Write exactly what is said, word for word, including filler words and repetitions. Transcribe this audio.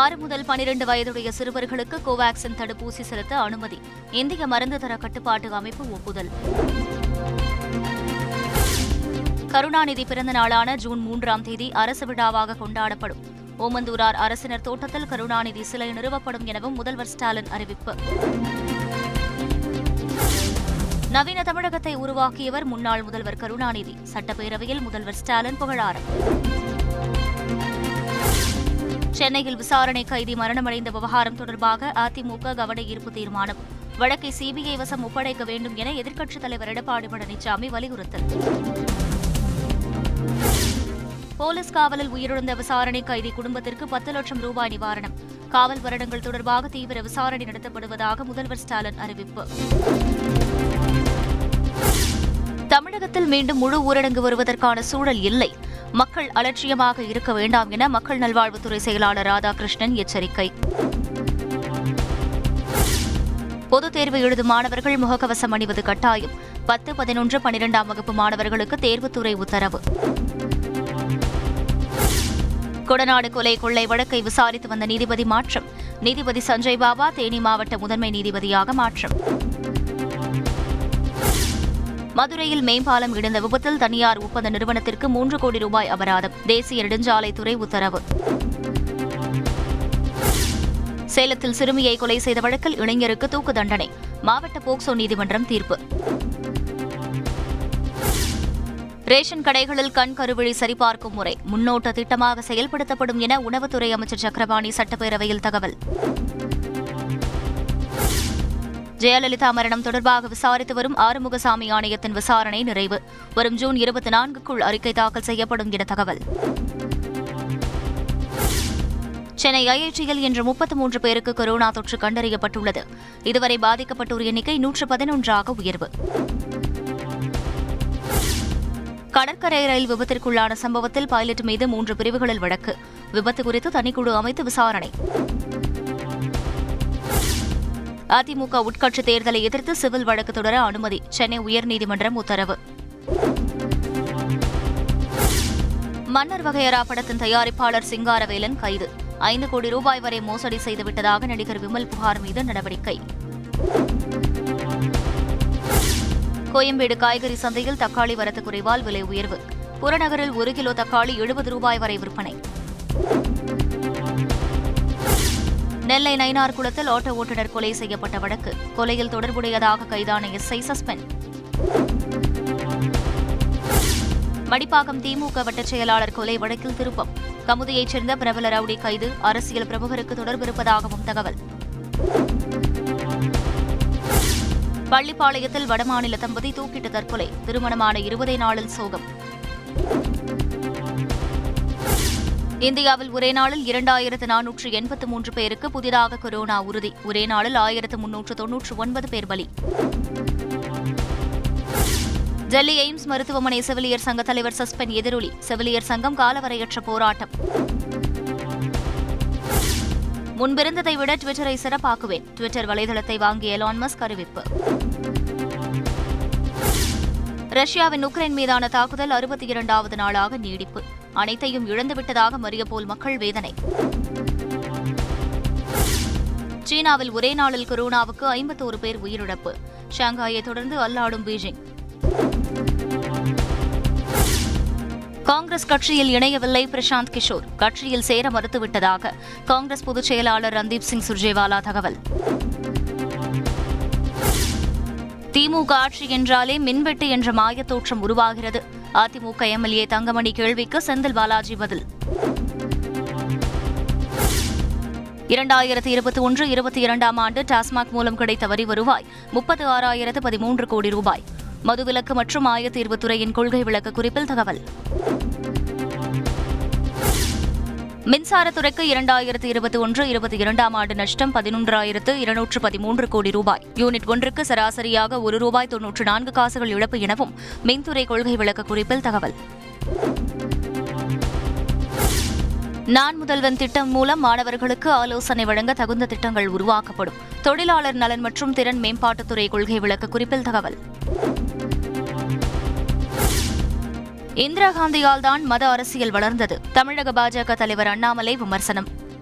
ஆறு முதல் பனிரெண்டு வயதுடைய சிறுவர்களுக்கு கோவாக்சின் தடுப்பூசி செலுத்த அனுமதி. இந்திய மருந்து தர கட்டுப்பாட்டு அமைப்பு ஒப்புதல். கருணாநிதி பிறந்த நாளான ஜூன் மூன்றாம் தேதி அரசு விழாவாக கொண்டாடப்படும். ஓமந்தூரார் அரசினர் தோட்டத்தில் கருணாநிதி சிலை நிறுவப்படும் எனவும் முதல்வர் ஸ்டாலின் அறிவிப்பு. நவீன தமிழகத்தை உருவாக்கியவர் முன்னாள் முதல்வர் கருணாநிதி. சட்டப்பேரவையில் முதல்வர் ஸ்டாலின் புகழாரம். சென்னையில் விசாரணை கைதி மரணமடைந்த விவகாரம் தொடர்பாக அதிமுக கவன ஈர்ப்பு தீர்மானம். வழக்கை சிபிஐ வசம் ஒப்படைக்க வேண்டும் என எதிர்க்கட்சித் தலைவர் எடப்பாடி பழனிசாமி வலியுறுத்தல். போலீஸ் காவலில் உயிரிழந்த விசாரணை கைதி குடும்பத்திற்கு பத்து லட்சம் ரூபாய் நிவாரணம். காவல் மரணங்கள் தொடர்பாக தீவிர விசாரணை நடத்தப்படுவதாக முதல்வர் ஸ்டாலின் அறிவிப்பு. தமிழகத்தில் மீண்டும் முழு ஊரடங்கு வருவதற்கான சூழல் இல்லை, மக்கள் அலட்சியமாக இருக்க வேண்டாம் என மக்கள் நல்வாழ்வுத்துறை செயலாளர் ராதாகிருஷ்ணன் எச்சரிக்கை. பொதுத் தேர்வு எழுதும் மாணவர்கள் முகக்கவசம் அணிவது கட்டாயம். பத்து பதினொன்று பனிரெண்டாம் வகுப்பு மாணவர்களுக்கு தேர்வுத்துறை உத்தரவு. கொடநாடு கொலை கொள்ளை வழக்கை விசாரித்து வந்த நீதிபதி மாற்றம். நீதிபதி சஞ்சய் பாபா தேனி மாவட்ட முதன்மை நீதிபதியாக மாற்றம். மதுரையில் மேம்பாலம் இடிந்த விபத்தில் தனியார் ஒப்பந்த நிறுவனத்திற்கு மூன்று கோடி ரூபாய் அபராதம். தேசிய நெடுஞ்சாலைத்துறை உத்தரவு. சேலத்தில் சிறுமியை கொலை செய்த வழக்கில் இளைஞருக்கு தூக்கு தண்டனை. மாவட்ட போக்சோ நீதிமன்றம் தீர்ப்பு. ரேஷன் கடைகளில் கண் கருவிழி சரிபார்க்கும் முறை முன்னோட்ட திட்டமாக செயல்படுத்தப்படும் என உணவுத்துறை அமைச்சர் சக்கரபாணி சட்டப்பேரவையில் தகவல். ஜெயலலிதா மரணம் தொடர்பாக விசாரித்து வரும் ஆறுமுகசாமி ஆணையத்தின் விசாரணை நிறைவு. வரும் ஜூன் இருபத்தி நான்குக்குள் அறிக்கை தாக்கல் செய்யப்படும் என தகவல். சென்னை ஐஐடியில் இன்று முப்பத்தி மூன்று பேருக்கு கொரோனா தொற்று கண்டறியப்பட்டுள்ளது. இதுவரை பாதிக்கப்பட்டோர் எண்ணிக்கை நூற்று பதினொன்றாக உயர்வு. கடற்கரை ரயில் விபத்திற்குள்ளான சம்பவத்தில் பைலட் மீது மூன்று பிரிவுகளில் வழக்கு. விபத்து குறித்து தனிக்குழு அமைத்து விசாரணை. அதிமுக உட்கட்சி தேர்தலை எதிர்த்து சிவில் வழக்கு தொடர அனுமதி. சென்னை உயர்நீதிமன்றம் உத்தரவு. மன்னர் வகையறா படத்தின் தயாரிப்பாளர் சிங்காரவேலன் கைது. ஐந்து கோடி ரூபாய் வரை மோசடி செய்துவிட்டதாக நடிகர் விமல் புகார் மீது நடவடிக்கை. கோயம்பேடு காய்கறி சந்தையில் தக்காளி வரத்து குறைவால் விலை உயர்வு. புறநகரில் ஒரு கிலோ தக்காளி எழுபது ரூபாய் வரை விற்பனை. நெல்லை நயினார்குளத்தில் ஆட்டோ ஓட்டுநர் கொலை செய்யப்பட்ட வழக்கு. கொலையில் தொடர்புடையதாக கைதான எஸ்ஐ சஸ்பெண்ட். மடிப்பாக்கம் திமுக வட்டச் செயலாளர் கொலை வழக்கில் திருப்பம். கமுதியைச் சேர்ந்த பிரபல ரவுடி கைது. அரசியல் பிரமுகருக்கு தொடர்பிருப்பதாகவும் தகவல். பள்ளிப்பாளையத்தில் வடமாநில தம்பதி தூக்கிட்டு தற்கொலை. திருமணமான இருபதை நாளில் சோகம். இந்தியாவில் ஒரே நாளில் இரண்டாயிரத்து நானூற்று எண்பத்து மூன்று பேருக்கு புதிதாக கொரோனா உறுதி. ஒரே நாளில் ஆயிரத்து முன்னூற்று தொன்னூற்று ஒன்பது பேர் பலி. டெல்லி எய்ம்ஸ் மருத்துவமனை செவிலியர் சங்க தலைவர் சஸ்பெண்ட் எதிரொலி. செவிலியர் சங்கம் காலவரையற்ற போராட்டம். முன்பிருந்ததை விட ட்விட்டரை சிறப்பாக்குவேன். ட்விட்டர் வலைதளத்தை வாங்கிய எலான் மஸ்க் அறிவிப்பு. ரஷ்யாவின் உக்ரைன் மீதான தாக்குதல் அறுபத்தி இரண்டாவது நாளாக நீடிப்பு. அனைத்தையும் இழந்துவிட்டதாக மரியபோல் மக்கள் வேதனை. சீனாவில் ஒரே நாளில் கொரோனாவுக்கு ஐம்பத்தோரு பேர் உயிரிழப்பு. ஷாங்காயை தொடர்ந்து அல்லாடும் பீஜிங். காங்கிரஸ் கட்சியில் இணையவில்லை பிரசாந்த் கிஷோர். கட்சியில் சேர மறுத்துவிட்டதாக காங்கிரஸ் பொதுச் செயலாளர் ரன்தீப் சிங் சுர்ஜேவாலா தகவல். திமுக ஆட்சி என்றாலே மின்வெட்டு என்ற மாயத் தோற்றம் உருவாகிறது. அதிமுக எம்எல்ஏ தங்கமணி கேள்விக்கு செந்தில் பாலாஜி பதில். இரண்டாயிரத்து இருபத்தி ஒன்று இருபத்தி இரண்டாம் ஆண்டு டாஸ்மாக் மூலம் கிடைத்த வரி வருவாய் முப்பத்து ஆறாயிரத்து பதிமூன்று கோடி ரூபாய். மதுவிலக்கு மற்றும் ஆயத்தீர்வுத்துறையின் கொள்கை விளக்கு குறிப்பில் தகவல். மின்சாரத்துறைக்கு இரண்டாயிரத்து இருபத்தி ஒன்று இருபத்தி இரண்டாம் ஆண்டு நஷ்டம் பதினொன்றாயிரத்து இருநூற்று பதிமூன்று கோடி ரூபாய். யூனிட் ஒன்றுக்கு சராசரியாக ஒரு ரூபாய் தொன்னூற்று நான்கு காசுகள் இழப்பு எனவும் மின்துறை கொள்கை விளக்க குறிப்பில் தகவல். நான் முதல்வன் திட்டம் மூலம் மாணவர்களுக்கு ஆலோசனை வழங்க தகுந்த திட்டங்கள் உருவாக்கப்படும். தொழிலாளர் நலன் மற்றும் திறன் மேம்பாட்டுத்துறை கொள்கை விளக்க குறிப்பில் தகவல். இந்திரா காந்தியால்தான் மத அரசியல் வளர்ந்தது. தமிழக பாஜக தலைவர் அண்ணாமலை விமர்சனம்.